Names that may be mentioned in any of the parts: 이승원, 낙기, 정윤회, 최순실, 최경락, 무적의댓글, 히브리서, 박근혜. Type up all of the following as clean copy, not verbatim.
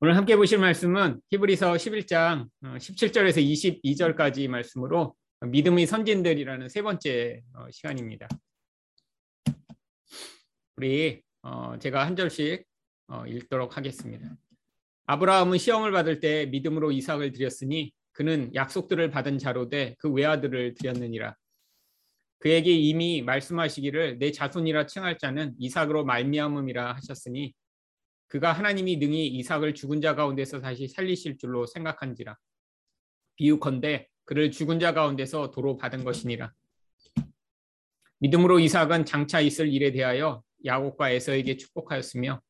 오늘 함께 보실 말씀은 히브리서 11장 17절에서 22절까지 말씀으로 믿음의 선진들이라는 세 번째 시간입니다. 우리 제가 한 절씩 읽도록 하겠습니다. 아브라함은 시험을 받을 때 믿음으로 이삭을 드렸으니 그는 약속들을 받은 자로 돼 그 외아들을 드렸느니라. 그에게 이미 말씀하시기를 내 자손이라 칭할 자는 이삭으로 말미암음이라 하셨으니 그가 하나님이 능히 이삭을 죽은 자 가운데서 다시 살리실 줄로 생각한지라. 비유컨대 그를 죽은 자 가운데서 도로 받은 것이니라. 믿음으로 이삭은 장차 있을 일에 대하여 야곱과 에서에게 축복하였으며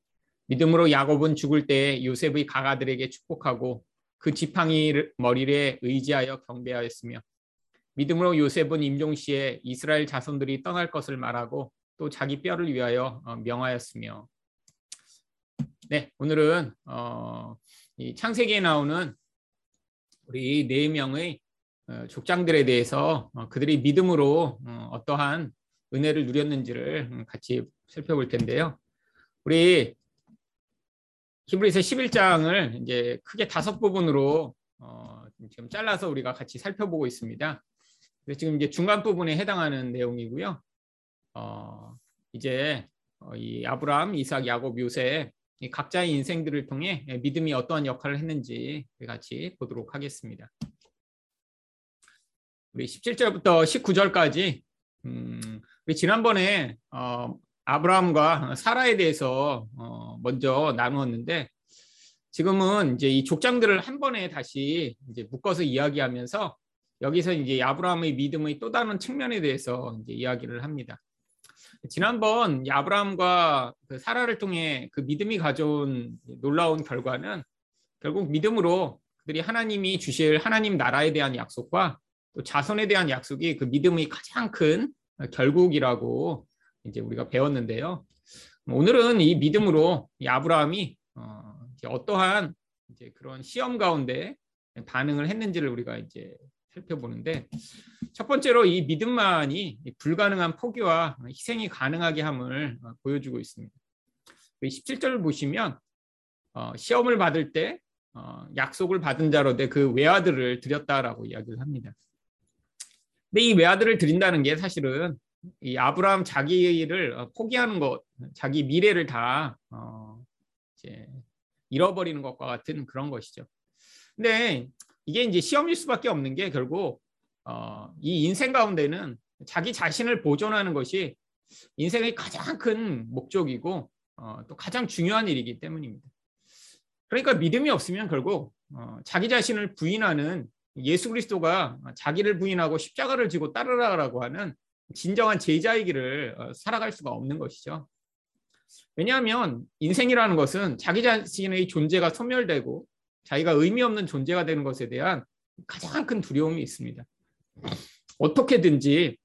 믿음으로 야곱은 죽을 때에 요셉의 가가들에게 축복하고 그 지팡이 머리에 의지하여 경배하였으며 믿음으로 요셉은 임종시에 이스라엘 자손들이 떠날 것을 말하고 또 자기 뼈를 위하여 명하였으며. 네, 오늘은 이 창세기에 나오는 우리 네 명의 족장들에 대해서 그들이 믿음으로 어떠한 은혜를 누렸는지를 같이 살펴볼 텐데요. 우리 히브리서 11장을 이제 크게 다섯 부분으로 지금 잘라서 우리가 같이 살펴보고 있습니다. 그래서 지금 이제 중간 부분에 해당하는 내용이고요. 이제 이 아브라함, 이삭, 야곱, 요셉 이 각자의 인생들을 통해 믿음이 어떠한 역할을 했는지 같이 보도록 하겠습니다. 우리 17절부터 19절까지 우리 지난번에 아브라함과 사라에 대해서 먼저 나누었는데 지금은 이제 이 족장들을 한 번에 다시 이제 묶어서 이야기하면서 여기서 이제 아브라함의 믿음의 또 다른 측면에 대해서 이제 이야기를 합니다. 지난번 아브라함과 그 사라를 통해 그 믿음이 가져온 놀라운 결과는 결국 믿음으로 그들이 하나님이 주실 하나님 나라에 대한 약속과 또 자손에 대한 약속이 그 믿음의 가장 큰 결국이라고 이제 우리가 배웠는데요. 오늘은 이 믿음으로 이 아브라함이 어떠한 이제 그런 시험 가운데 반응을 했는지를 우리가 이제 살펴보는데 첫 번째로 이 믿음만이 불가능한 포기와 희생이 가능하게 함을 보여주고 있습니다. 17절을 보시면 시험을 받을 때 약속을 받은 자로 돼 그 외아들을 드렸다라고 이야기를 합니다. 근데 이 외아들을 드린다는 게 사실은 이 아브라함 자기를 포기하는 것, 자기 미래를 다 이제 잃어버리는 것과 같은 그런 것이죠. 근데 이게 이제 시험일 수밖에 없는 게 결국 이 인생 가운데는 자기 자신을 보존하는 것이 인생의 가장 큰 목적이고 또 가장 중요한 일이기 때문입니다. 그러니까 믿음이 없으면 결국 자기 자신을 부인하는 예수 그리스도가 자기를 부인하고 십자가를 지고 따르라라고 하는 진정한 제자의 길을 살아갈 수가 없는 것이죠. 왜냐하면 인생이라는 것은 자기 자신의 존재가 소멸되고 자기가 의미 없는 존재가 되는 것에 대한 가장 큰 두려움이 있습니다. 어떻게든지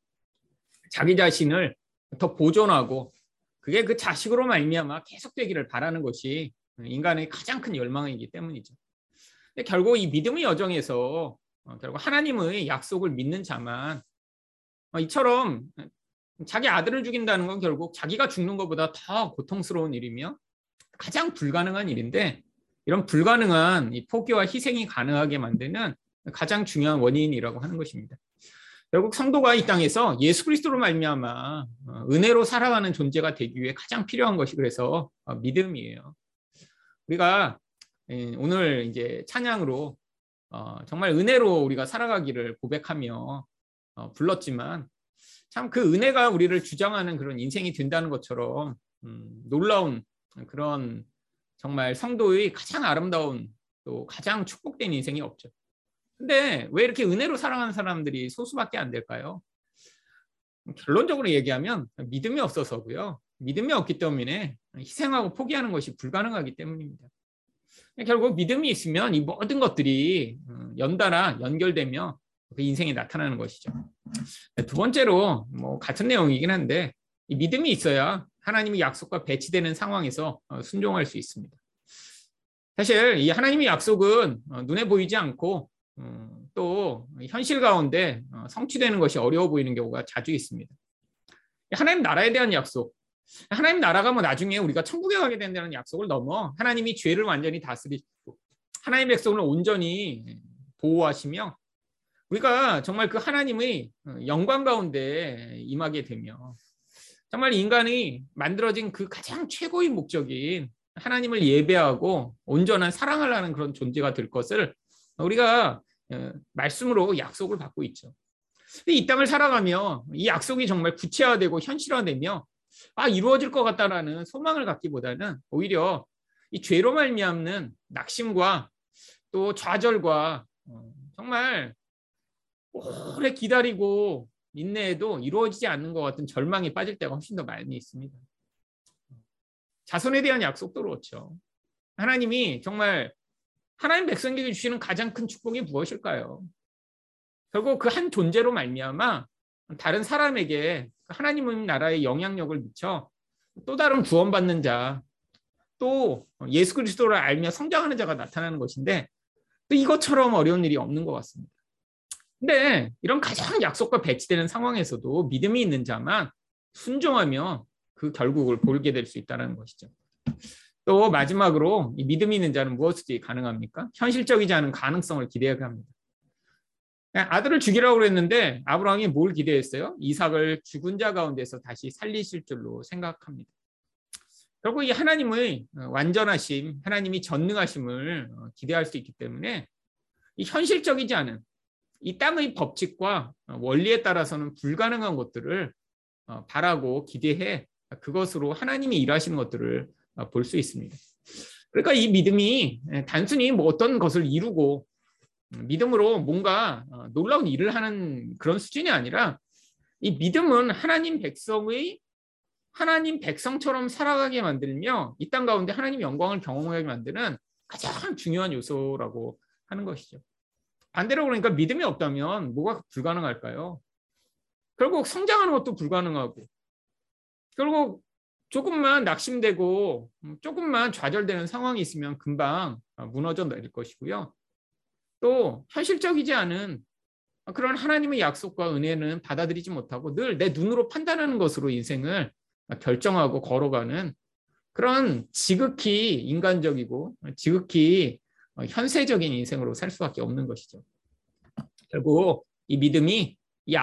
자기 자신을 더 보존하고 그게 그 자식으로 말미암아 계속되기를 바라는 것이 인간의 가장 큰 열망이기 때문이죠. 근데 결국 이 믿음의 여정에서 결국 하나님의 약속을 믿는 자만 이처럼 자기 아들을 죽인다는 건 결국 자기가 죽는 것보다 더 고통스러운 일이며 가장 불가능한 일인데 이런 불가능한 이 포기와 희생이 가능하게 만드는 가장 중요한 원인이라고 하는 것입니다. 결국 성도가 이 땅에서 예수 그리스도로 말미암아 은혜로 살아가는 존재가 되기 위해 가장 필요한 것이 그래서 믿음이에요. 우리가 오늘 이제 찬양으로 정말 은혜로 우리가 살아가기를 고백하며 불렀지만 참 그 은혜가 우리를 주장하는 그런 인생이 된다는 것처럼 놀라운 그런 정말 성도의 가장 아름다운 또 가장 축복된 인생이 없죠. 근데 왜 이렇게 은혜로 살아가는 사람들이 소수밖에 안 될까요? 결론적으로 얘기하면 믿음이 없어서고요. 믿음이 없기 때문에 희생하고 포기하는 것이 불가능하기 때문입니다. 결국 믿음이 있으면 이 모든 것들이 연달아 연결되며 그 인생이 나타나는 것이죠. 두 번째로 같은 내용이긴 한데 이 믿음이 있어야 하나님의 약속과 배치되는 상황에서 순종할 수 있습니다. 사실 이 하나님의 약속은 눈에 보이지 않고 또 현실 가운데 성취되는 것이 어려워 보이는 경우가 자주 있습니다. 하나님 나라에 대한 약속, 하나님 나라가 뭐 나중에 우리가 천국에 가게 된다는 약속을 넘어 하나님이 죄를 완전히 다스리시고 하나님의 백성을 온전히 보호하시며 우리가 정말 그 하나님의 영광 가운데 임하게 되며 정말 인간이 만들어진 그 가장 최고의 목적인 하나님을 예배하고 온전한 사랑을 하는 그런 존재가 될 것을 우리가 말씀으로 약속을 받고 있죠. 이 땅을 살아가며 이 약속이 정말 구체화되고 현실화되며 이루어질 것 같다라는 소망을 갖기보다는 오히려 이 죄로 말미암는 낙심과 또 좌절과 정말 오래 기다리고 인내해도 이루어지지 않는 것 같은 절망에 빠질 때가 훨씬 더 많이 있습니다. 자손에 대한 약속도 그렇죠. 하나님이 정말 하나님 백성에게 주시는 가장 큰 축복이 무엇일까요? 결국 그 한 존재로 말미암아 다른 사람에게 하나님의 나라의 영향력을 미쳐 또 다른 구원받는 자, 또 예수 그리스도를 알며 성장하는 자가 나타나는 것인데 또 이것처럼 어려운 일이 없는 것 같습니다. 근데 이런 가장 약속과 배치되는 상황에서도 믿음이 있는 자만 순종하며 그 결국을 보게 될 수 있다는 것이죠. 또 마지막으로 이 믿음이 있는 자는 무엇이 가능합니까? 현실적이지 않은 가능성을 기대하게 합니다. 아들을 죽이라고 그랬는데 아브라함이 뭘 기대했어요? 이삭을 죽은 자 가운데서 다시 살리실 줄로 생각합니다. 결국 이 하나님의 완전하심, 하나님이 전능하심을 기대할 수 있기 때문에 이 현실적이지 않은 이 땅의 법칙과 원리에 따라서는 불가능한 것들을 바라고 기대해 그것으로 하나님이 일하시는 것들을 볼 수 있습니다. 그러니까 이 믿음이 단순히 뭐 어떤 것을 이루고 믿음으로 뭔가 놀라운 일을 하는 그런 수준이 아니라 이 믿음은 하나님 백성처럼 살아가게 만들며 이 땅 가운데 하나님 영광을 경험하게 만드는 가장 중요한 요소라고 하는 것이죠. 반대로 그러니까 믿음이 없다면 뭐가 불가능할까요? 결국 성장하는 것도 불가능하고 결국 조금만 낙심되고 조금만 좌절되는 상황이 있으면 금방 무너져 내릴 것이고요. 또 현실적이지 않은 그런 하나님의 약속과 은혜는 받아들이지 못하고 늘 내 눈으로 판단하는 것으로 인생을 결정하고 걸어가는 그런 지극히 인간적이고 지극히 현세적인 인생으로 살 수밖에 없는 것이죠. 결국 이 믿음이 이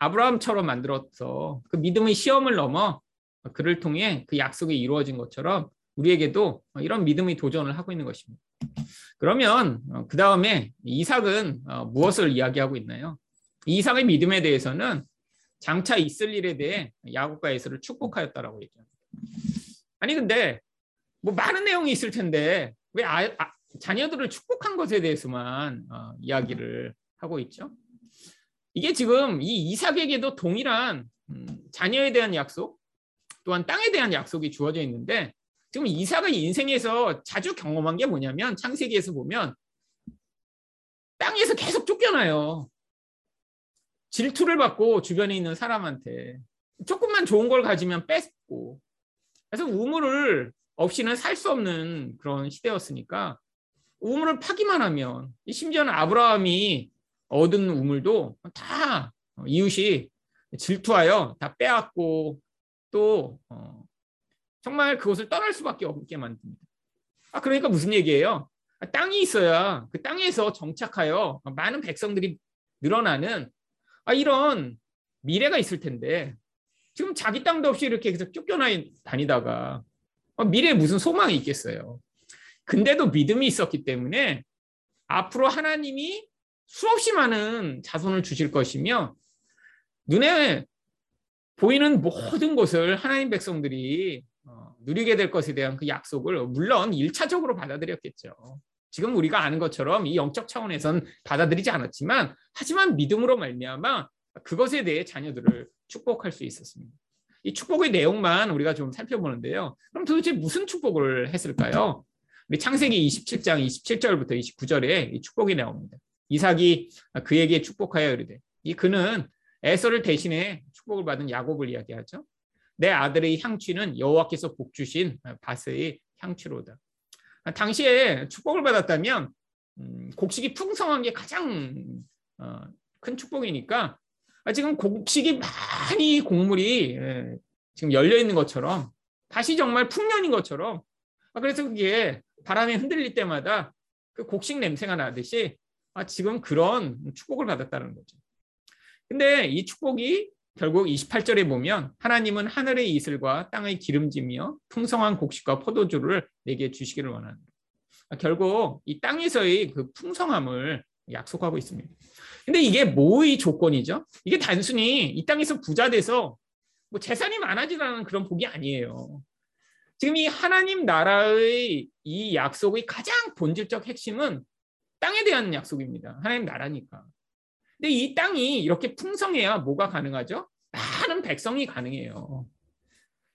아브라함처럼 만들어서 그 믿음의 시험을 넘어 그를 통해 그 약속이 이루어진 것처럼 우리에게도 이런 믿음의 도전을 하고 있는 것입니다. 그러면 그 다음에 이삭은 무엇을 이야기하고 있나요? 이삭의 믿음에 대해서는 장차 있을 일에 대해 야곱과 에서를 축복하였다라고 얘기합니다. 아니 근데 뭐 많은 내용이 있을 텐데 왜 자녀들을 축복한 것에 대해서만 이야기를 하고 있죠? 이게 지금 이 이삭에게도 동일한 자녀에 대한 약속 또한 땅에 대한 약속이 주어져 있는데 지금 이삭의 인생에서 자주 경험한 게 뭐냐면 창세기에서 보면 땅에서 계속 쫓겨나요. 질투를 받고 주변에 있는 사람한테 조금만 좋은 걸 가지면 뺏고 그래서 우물을 없이는 살 수 없는 그런 시대였으니까 우물을 파기만 하면 심지어는 아브라함이 얻은 우물도 다 이웃이 질투하여 다 빼앗고 또 정말 그곳을 떠날 수밖에 없게 만듭니다. 그러니까 무슨 얘기예요? 땅이 있어야 그 땅에서 정착하여 많은 백성들이 늘어나는 이런 미래가 있을 텐데 지금 자기 땅도 없이 이렇게 계속 쫓겨다니다가 미래에 무슨 소망이 있겠어요. 근데도 믿음이 있었기 때문에 앞으로 하나님이 수없이 많은 자손을 주실 것이며 눈에 보이는 모든 것을 하나님 백성들이 누리게 될 것에 대한 그 약속을 물론 1차적으로 받아들였겠죠. 지금 우리가 아는 것처럼 이 영적 차원에선 받아들이지 않았지만 하지만 믿음으로 말미암아 그것에 대해 자녀들을 축복할 수 있었습니다. 이 축복의 내용만 우리가 좀 살펴보는데요. 그럼 도대체 무슨 축복을 했을까요? 우리 창세기 27장 27절부터 29절에 이 축복이 나옵니다. 이삭이 그에게 축복하여 이르되 이 그는 에서를 대신해 축복을 받은 야곱을 이야기하죠. 내 아들의 향취는 여호와께서 복주신 밭의 향취로다. 당시에 축복을 받았다면 곡식이 풍성한 게 가장 큰 축복이니까 지금 곡식이 많이 곡물이 지금 열려있는 것처럼 다시 정말 풍년인 것처럼 그래서 그게 바람에 흔들릴 때마다 그 곡식 냄새가 나듯이 지금 그런 축복을 받았다는 거죠. 근데 이 축복이 결국 28절에 보면 하나님은 하늘의 이슬과 땅의 기름짐이며 풍성한 곡식과 포도주를 내게 주시기를 원한다. 결국 이 땅에서의 그 풍성함을 약속하고 있습니다. 근데 이게 뭐의 조건이죠? 이게 단순히 이 땅에서 부자 돼서 뭐 재산이 많아지라는 그런 복이 아니에요. 지금 이 하나님 나라의 이 약속의 가장 본질적 핵심은 땅에 대한 약속입니다. 하나님 나라니까. 근데 이 땅이 이렇게 풍성해야 뭐가 가능하죠? 많은 백성이 가능해요.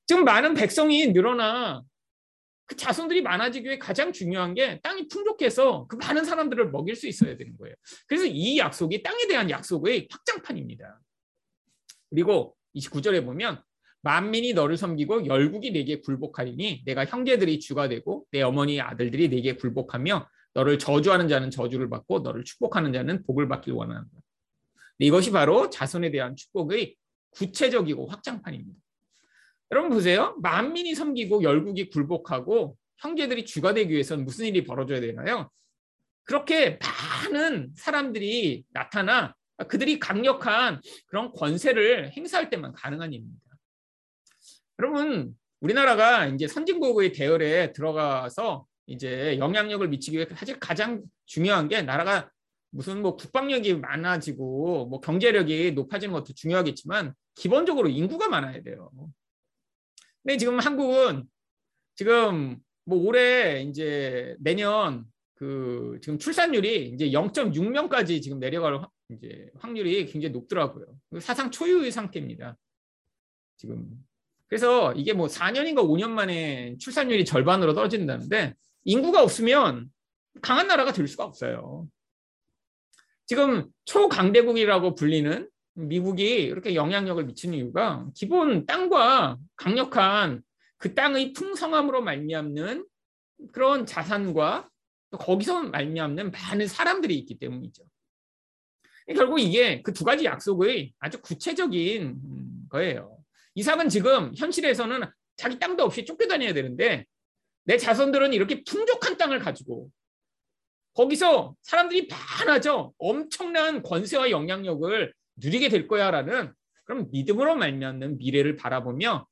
지금 많은 백성이 늘어나 그 자손들이 많아지기 위해 가장 중요한 게 땅이 풍족해서 그 많은 사람들을 먹일 수 있어야 되는 거예요. 그래서 이 약속이 땅에 대한 약속의 확장판입니다. 그리고 29절에 보면 만민이 너를 섬기고 열국이 내게 굴복하리니 내가 형제들이 주가 되고 내 어머니의 아들들이 내게 굴복하며 너를 저주하는 자는 저주를 받고 너를 축복하는 자는 복을 받길 원한다. 이것이 바로 자손에 대한 축복의 구체적이고 확장판입니다. 여러분 보세요. 만민이 섬기고 열국이 굴복하고 형제들이 주가 되기 위해서는 무슨 일이 벌어져야 되나요? 그렇게 많은 사람들이 나타나 그들이 강력한 그런 권세를 행사할 때만 가능한 일입니다. 여러분 우리나라가 이제 선진국의 대열에 들어가서 이제 영향력을 미치기 위해 사실 가장 중요한 게 나라가 무슨 뭐 국방력이 많아지고 뭐 경제력이 높아지는 것도 중요하겠지만 기본적으로 인구가 많아야 돼요. 근데 지금 한국은 지금 뭐 올해 이제 내년 그 지금 출산율이 이제 0.6명까지 지금 내려갈 이제 확률이 굉장히 높더라고요. 사상 초유의 상태입니다. 지금. 그래서 이게 뭐 4년인가 5년 만에 출산율이 절반으로 떨어진다는데 인구가 없으면 강한 나라가 될 수가 없어요. 지금 초강대국이라고 불리는 미국이 이렇게 영향력을 미치는 이유가 기본 땅과 강력한 그 땅의 풍성함으로 말미암는 그런 자산과 또 거기서 말미암는 많은 사람들이 있기 때문이죠. 결국 이게 그 두 가지 약속의 아주 구체적인 거예요. 이삭은 지금 현실에서는 자기 땅도 없이 쫓겨다녀야 되는데 내 자손들은 이렇게 풍족한 땅을 가지고 거기서 사람들이 많아져 엄청난 권세와 영향력을 누리게 될 거야라는 그런 믿음으로 말미암는 미래를 바라보며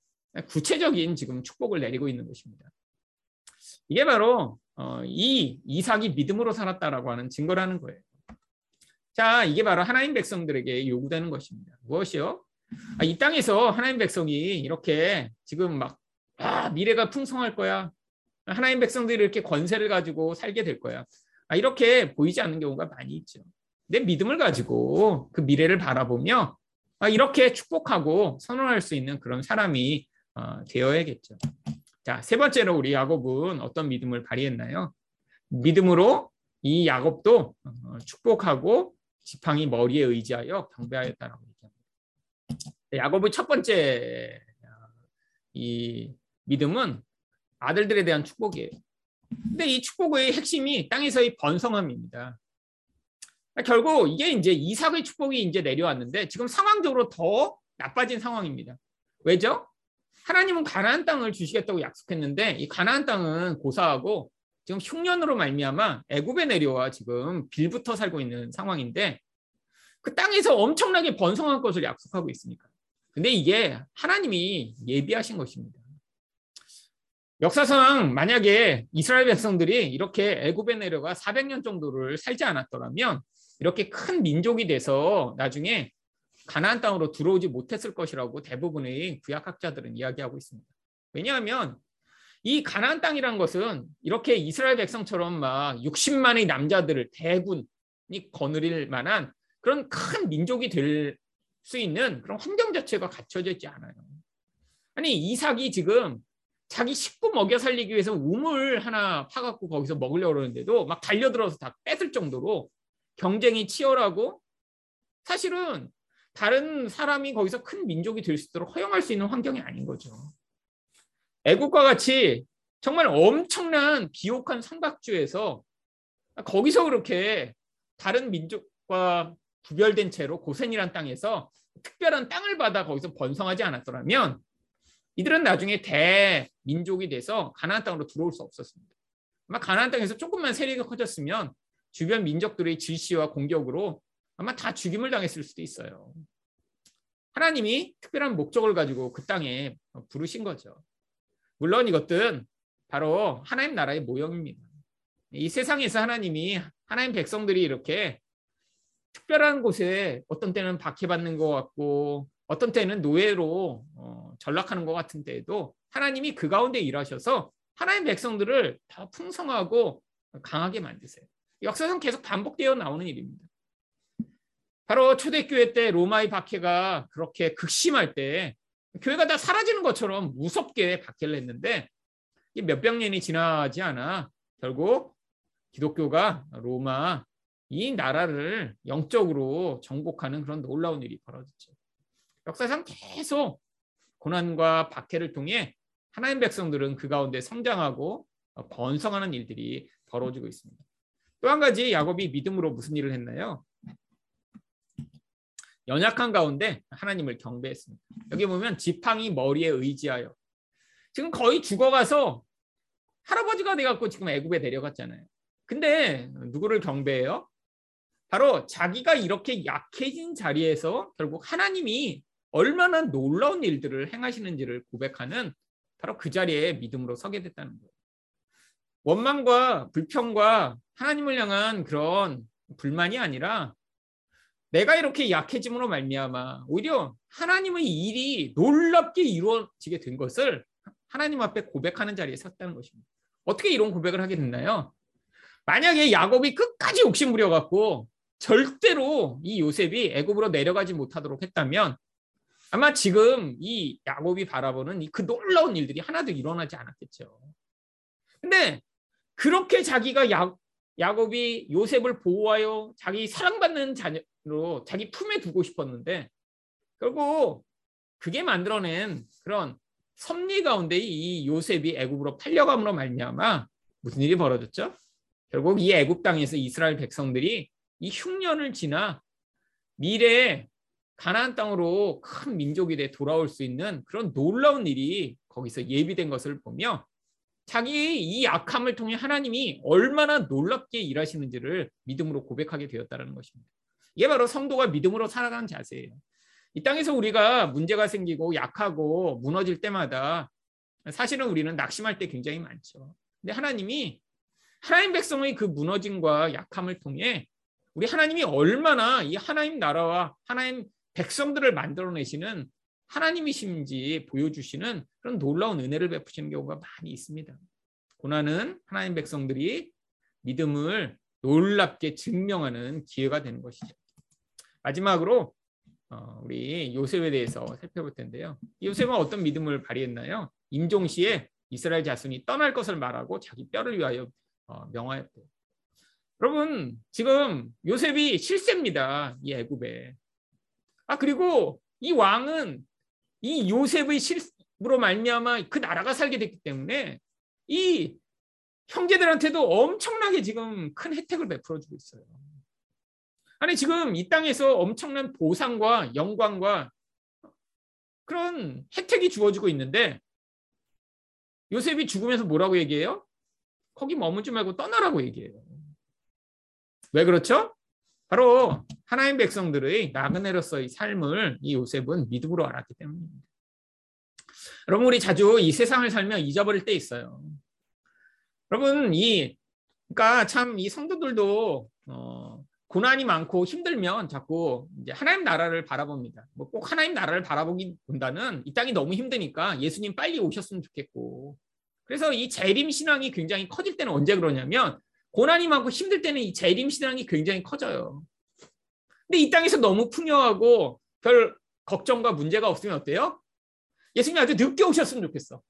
구체적인 지금 축복을 내리고 있는 것입니다. 이게 바로 이 이삭이 믿음으로 살았다라고 하는 증거라는 거예요. 자, 이게 바로 하나님 백성들에게 요구되는 것입니다. 무엇이요? 이 땅에서 하나님 백성이 이렇게 지금 막 미래가 풍성할 거야. 하나님 백성들이 이렇게 권세를 가지고 살게 될 거야. 이렇게 보이지 않는 경우가 많이 있죠. 내 믿음을 가지고 그 미래를 바라보며 이렇게 축복하고 선언할 수 있는 그런 사람이 되어야겠죠. 자, 세 번째로 우리 야곱은 어떤 믿음을 발휘했나요? 믿음으로 이 야곱도 축복하고 지팡이 머리에 의지하여 경배하였다라고 얘기합니다. 야곱의 첫 번째 이 믿음은 아들들에 대한 축복이에요. 근데 이 축복의 핵심이 땅에서의 번성함입니다. 결국 이게 이제 이삭의 축복이 이제 내려왔는데 지금 상황적으로 더 나빠진 상황입니다. 왜죠? 하나님은 가나안 땅을 주시겠다고 약속했는데 이 가나안 땅은 고사하고 지금 흉년으로 말미암아 애굽에 내려와 지금 빌붙어 살고 있는 상황인데 그 땅에서 엄청나게 번성한 것을 약속하고 있으니까. 근데 이게 하나님이 예비하신 것입니다. 역사상 만약에 이스라엘 백성들이 이렇게 애굽에 내려가 400년 정도를 살지 않았더라면 이렇게 큰 민족이 돼서 나중에 가나안 땅으로 들어오지 못했을 것이라고 대부분의 구약학자들은 이야기하고 있습니다. 왜냐하면 이 가나안 땅이란 것은 이렇게 이스라엘 백성처럼 막 60만의 남자들을 대군이 거느릴 만한 그런 큰 민족이 될 수 있는 그런 환경 자체가 갖춰져 있지 않아요. 아니 이삭이 지금 자기 식구 먹여 살리기 위해서 우물 하나 파갖고 거기서 먹으려고 그러는데도 막 달려들어서 다 뺏을 정도로 경쟁이 치열하고 사실은 다른 사람이 거기서 큰 민족이 될 수 있도록 허용할 수 있는 환경이 아닌 거죠. 애국과 같이 정말 엄청난 비옥한 삼각주에서 거기서 그렇게 다른 민족과 구별된 채로 고센이란 땅에서 특별한 땅을 받아 거기서 번성하지 않았더라면 이들은 나중에 대민족이 돼서 가나안 땅으로 들어올 수 없었습니다. 아마 가나안 땅에서 조금만 세력이 커졌으면 주변 민족들의 질시와 공격으로 아마 다 죽임을 당했을 수도 있어요. 하나님이 특별한 목적을 가지고 그 땅에 부르신 거죠. 물론 이것은 바로 하나님 나라의 모형입니다. 이 세상에서 하나님이 하나님 백성들이 이렇게 특별한 곳에 어떤 때는 박해받는 것 같고 어떤 때는 노예로 전락하는 것 같은 때에도 하나님이 그 가운데 일하셔서 하나님 백성들을 다 풍성하고 강하게 만드세요. 역사상 계속 반복되어 나오는 일입니다. 바로 초대교회 때 로마의 박해가 그렇게 극심할 때 교회가 다 사라지는 것처럼 무섭게 박해를 했는데 몇백 년이 지나지 않아 결국 기독교가 로마 이 나라를 영적으로 정복하는 그런 놀라운 일이 벌어졌죠. 역사상 계속 고난과 박해를 통해 하나님 백성들은 그 가운데 성장하고 번성하는 일들이 벌어지고 있습니다. 또 한 가지 야곱이 믿음으로 무슨 일을 했나요? 연약한 가운데 하나님을 경배했습니다. 여기 보면 지팡이 머리에 의지하여 지금 거의 죽어가서 할아버지가 돼갖고 지금 애굽에 내려갔잖아요. 근데 누구를 경배해요? 바로 자기가 이렇게 약해진 자리에서 결국 하나님이 얼마나 놀라운 일들을 행하시는지를 고백하는 바로 그 자리에 믿음으로 서게 됐다는 거예요. 원망과 불평과 하나님을 향한 그런 불만이 아니라 내가 이렇게 약해짐으로 말미암아 오히려 하나님의 일이 놀랍게 이루어지게 된 것을 하나님 앞에 고백하는 자리에 섰다는 것입니다. 어떻게 이런 고백을 하게 됐나요? 만약에 야곱이 끝까지 욕심부려 갖고 절대로 이 요셉이 애굽으로 내려가지 못하도록 했다면 아마 지금 이 야곱이 바라보는 그 놀라운 일들이 하나도 일어나지 않았겠죠. 근데 그렇게 자기가 야곱이 요셉을 보호하여 자기 사랑받는 자녀로 자기 품에 두고 싶었는데 결국 그게 만들어낸 그런 섭리 가운데 이 요셉이 애굽으로 팔려감으로 말미암아 무슨 일이 벌어졌죠? 결국 이 애굽 땅에서 이스라엘 백성들이 이 흉년을 지나 미래에 가나안 땅으로 큰 민족이 돼 돌아올 수 있는 그런 놀라운 일이 거기서 예비된 것을 보며 자기의 이 약함을 통해 하나님이 얼마나 놀랍게 일하시는지를 믿음으로 고백하게 되었다는 것입니다. 이게 바로 성도가 믿음으로 살아가는 자세예요. 이 땅에서 우리가 문제가 생기고 약하고 무너질 때마다 사실은 우리는 낙심할 때 굉장히 많죠. 근데 하나님이 하나님 백성의 그 무너짐과 약함을 통해 우리 하나님이 얼마나 이 하나님 나라와 하나님 백성들을 만들어내시는 하나님이신지 보여주시는 그런 놀라운 은혜를 베푸시는 경우가 많이 있습니다. 고난은 하나님 백성들이 믿음을 놀랍게 증명하는 기회가 되는 것이죠. 마지막으로 우리 요셉에 대해서 살펴볼 텐데요. 요셉은 어떤 믿음을 발휘했나요? 임종시에 이스라엘 자손이 떠날 것을 말하고 자기 뼈를 위하여 명하였대요. 여러분 지금 요셉이 실세입니다. 이 애굽에. 그리고 이 왕은 이 요셉의 실수로 말미암아 그 나라가 살게 됐기 때문에 이 형제들한테도 엄청나게 지금 큰 혜택을 베풀어주고 있어요. 아니 지금 이 땅에서 엄청난 보상과 영광과 그런 혜택이 주어지고 있는데 요셉이 죽으면서 뭐라고 얘기해요? 거기 머물지 말고 떠나라고 얘기해요. 왜 그렇죠? 바로 하나님 백성들의 나그네로서의 삶을 이 요셉은 믿음으로 알았기 때문입니다. 여러분 우리 자주 이 세상을 살며 잊어버릴 때 있어요. 여러분 그러니까 참 이 성도들도 고난이 많고 힘들면 자꾸 이제 하나님 나라를 바라봅니다. 뭐 꼭 하나님 나라를 바라보기보다는 이 땅이 너무 힘드니까 예수님 빨리 오셨으면 좋겠고. 그래서 이 재림 신앙이 굉장히 커질 때는 언제 그러냐면 고난이 많고 힘들 때는 이 재림 신앙이 굉장히 커져요. 근데 이 땅에서 너무 풍요하고 별 걱정과 문제가 없으면 어때요? 예수님 아주 늦게 오셨으면 좋겠어.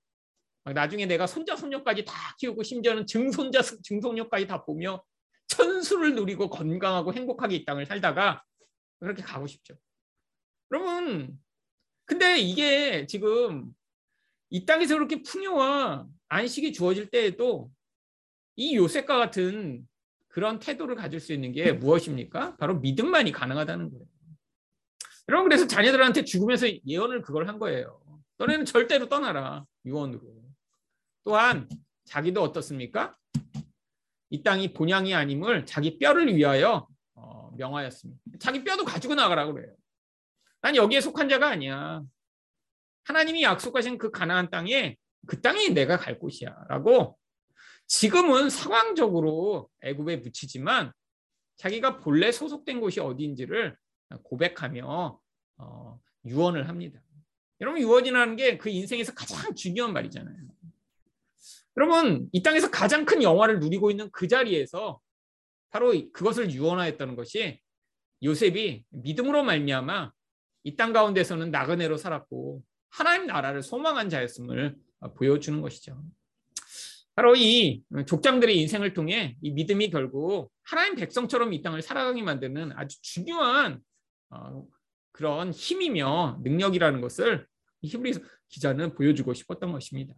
나중에 내가 손자 손녀까지 다 키우고 심지어는 증손자 증손녀까지 다 보며 천수를 누리고 건강하고 행복하게 이 땅을 살다가 그렇게 가고 싶죠. 여러분 근데 이게 지금 이 땅에서 그렇게 풍요와 안식이 주어질 때에도 이 요셉과 같은 그런 태도를 가질 수 있는 게 무엇입니까? 바로 믿음만이 가능하다는 거예요. 여러분 그래서 자녀들한테 죽으면서 예언을 그걸 한 거예요. 너네는 절대로 떠나라. 유언으로. 또한 자기도 어떻습니까? 이 땅이 본향이 아님을 자기 뼈를 위하여 명하였습니다. 자기 뼈도 가지고 나가라고 그래요. 난 여기에 속한 자가 아니야. 하나님이 약속하신 그 가나안 땅에 그 땅이 내가 갈 곳이야. 라고 지금은 상황적으로 애굽에 묻히지만 자기가 본래 소속된 곳이 어디인지를 고백하며 유언을 합니다. 여러분 유언이라는 게 그 인생에서 가장 중요한 말이잖아요. 여러분 이 땅에서 가장 큰 영화를 누리고 있는 그 자리에서 바로 그것을 유언하였다는 것이 요셉이 믿음으로 말미암아 이 땅 가운데서는 나그네로 살았고 하나님 나라를 소망한 자였음을 보여주는 것이죠. 바로 이 족장들의 인생을 통해 이 믿음이 결국 하나님 백성처럼 이 땅을 살아가게 만드는 아주 중요한 그런 힘이며 능력이라는 것을 히브리서 기자는 보여주고 싶었던 것입니다.